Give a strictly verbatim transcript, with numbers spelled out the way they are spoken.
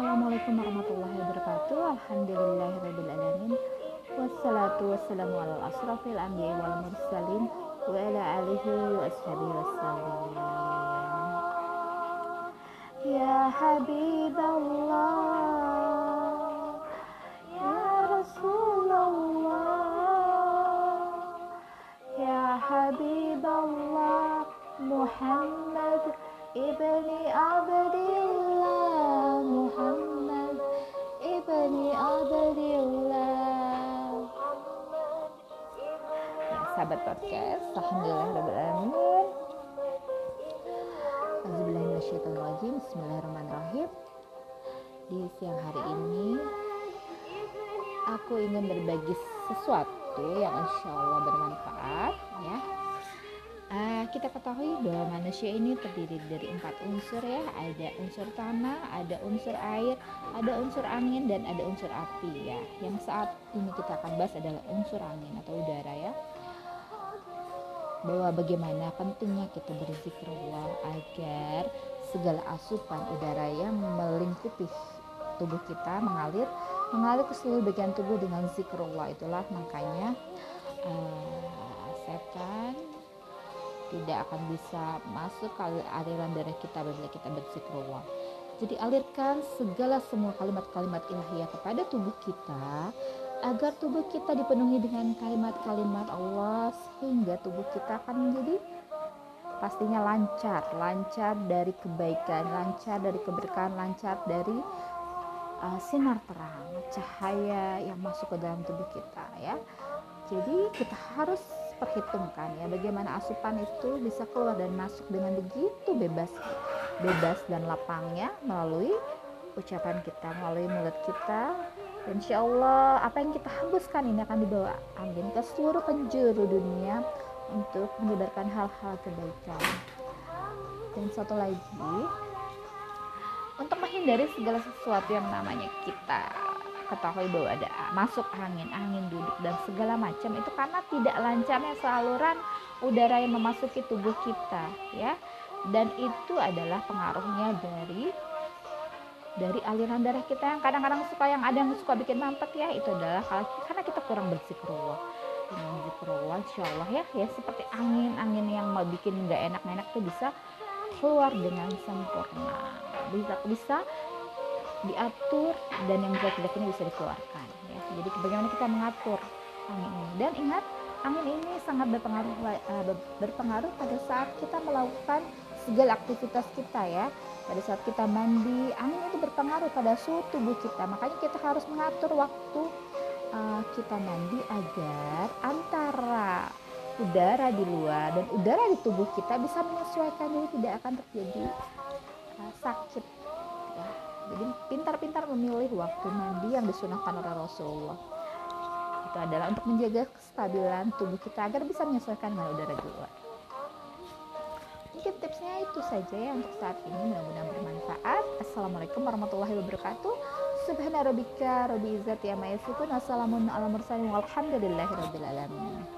Assalamualaikum warahmatullahi wabarakatuh. Alhamdulillahirabbil alamin. Wassalatu wassalamu ala asyrafil anbiya'i wal mursalin wa ala alihi wa ashabihi wasallam. Ya habiballah, ya rasulullah, ya habiballah Muhammad ibni Abdillah, Muhammad ibni Abdillah. Nah, sahabat podcast, alhamdulillahirrahmanirrahim. Bismillahirrahmanirrahim. Bismillahirrahmanirrahim. Di siang hari ini aku ingin berbagi sesuatu yang insya Allah bermanfaat, ya. Uh, kita ketahui bahwa manusia ini terdiri dari empat unsur, ya. Ada unsur tanah, ada unsur air, ada unsur angin, dan ada unsur api, ya. Yang saat ini kita akan bahas adalah unsur angin atau udara, ya. Bahwa bagaimana pentingnya kita berzikrullah agar segala asupan udara yang melingkupi tubuh kita mengalir mengalir ke seluruh bagian tubuh dengan zikrullah. Itulah makanya uh, setan tidak akan bisa masuk ke aliran darah kita bila kita berzikrullah. Jadi alirkan segala semua kalimat-kalimat ilahiyah kepada tubuh kita agar tubuh kita dipenuhi dengan kalimat-kalimat Allah, sehingga tubuh kita akan menjadi pastinya lancar, lancar dari kebaikan, lancar dari keberkahan, lancar dari uh, sinar terang, cahaya yang masuk ke dalam tubuh kita, ya. Jadi kita harus perhitungkan, ya, bagaimana asupan itu bisa keluar dan masuk dengan begitu bebas bebas dan lapangnya melalui ucapan kita, melalui mulut kita. Insya Allah apa yang kita hembuskan ini akan dibawa angin ke seluruh penjuru dunia untuk menyebarkan hal-hal kebaikan. Dan satu lagi, untuk menghindari segala sesuatu yang namanya kita ketahui bahwa ada masuk angin, angin duduk, dan segala macam itu karena tidak lancarnya saluran udara yang memasuki tubuh kita, ya. Dan itu adalah pengaruhnya dari dari aliran darah kita yang kadang-kadang suka yang ada yang suka bikin mampet, ya. Itu adalah karena kita kurang berzikrullah. Dengan zikrullah insyaallah, ya, ya seperti angin-angin yang mau bikin nggak enak-enak tuh bisa keluar dengan sempurna. Bisa bisa diatur, dan yang jelek-jelek ini bisa dikeluarkan, ya. Jadi bagaimana kita mengatur angin ini, dan ingat angin ini sangat berpengaruh berpengaruh pada saat kita melakukan segala aktivitas kita, ya. Pada saat kita mandi, angin itu berpengaruh pada suhu tubuh kita, makanya kita harus mengatur waktu uh, kita mandi agar antara udara di luar dan udara di tubuh kita bisa menyesuaikan, jadi tidak akan terjadi uh, sakit, ya. Jadi pintar-pintar memilih waktu mandi yang disunahkan oleh Rasulullah. Itu adalah untuk menjaga kestabilan tubuh kita agar bisa menyesuaikan dengan udara di luar. Mungkin tipsnya itu saja, ya, untuk saat ini. Mudah-mudahan bermanfaat. Assalamualaikum warahmatullahi wabarakatuh. Subhana rabbika rabbil izzati amma yasifun. Wassalamun ala mursalin walhamdulillahi rabbil alamin.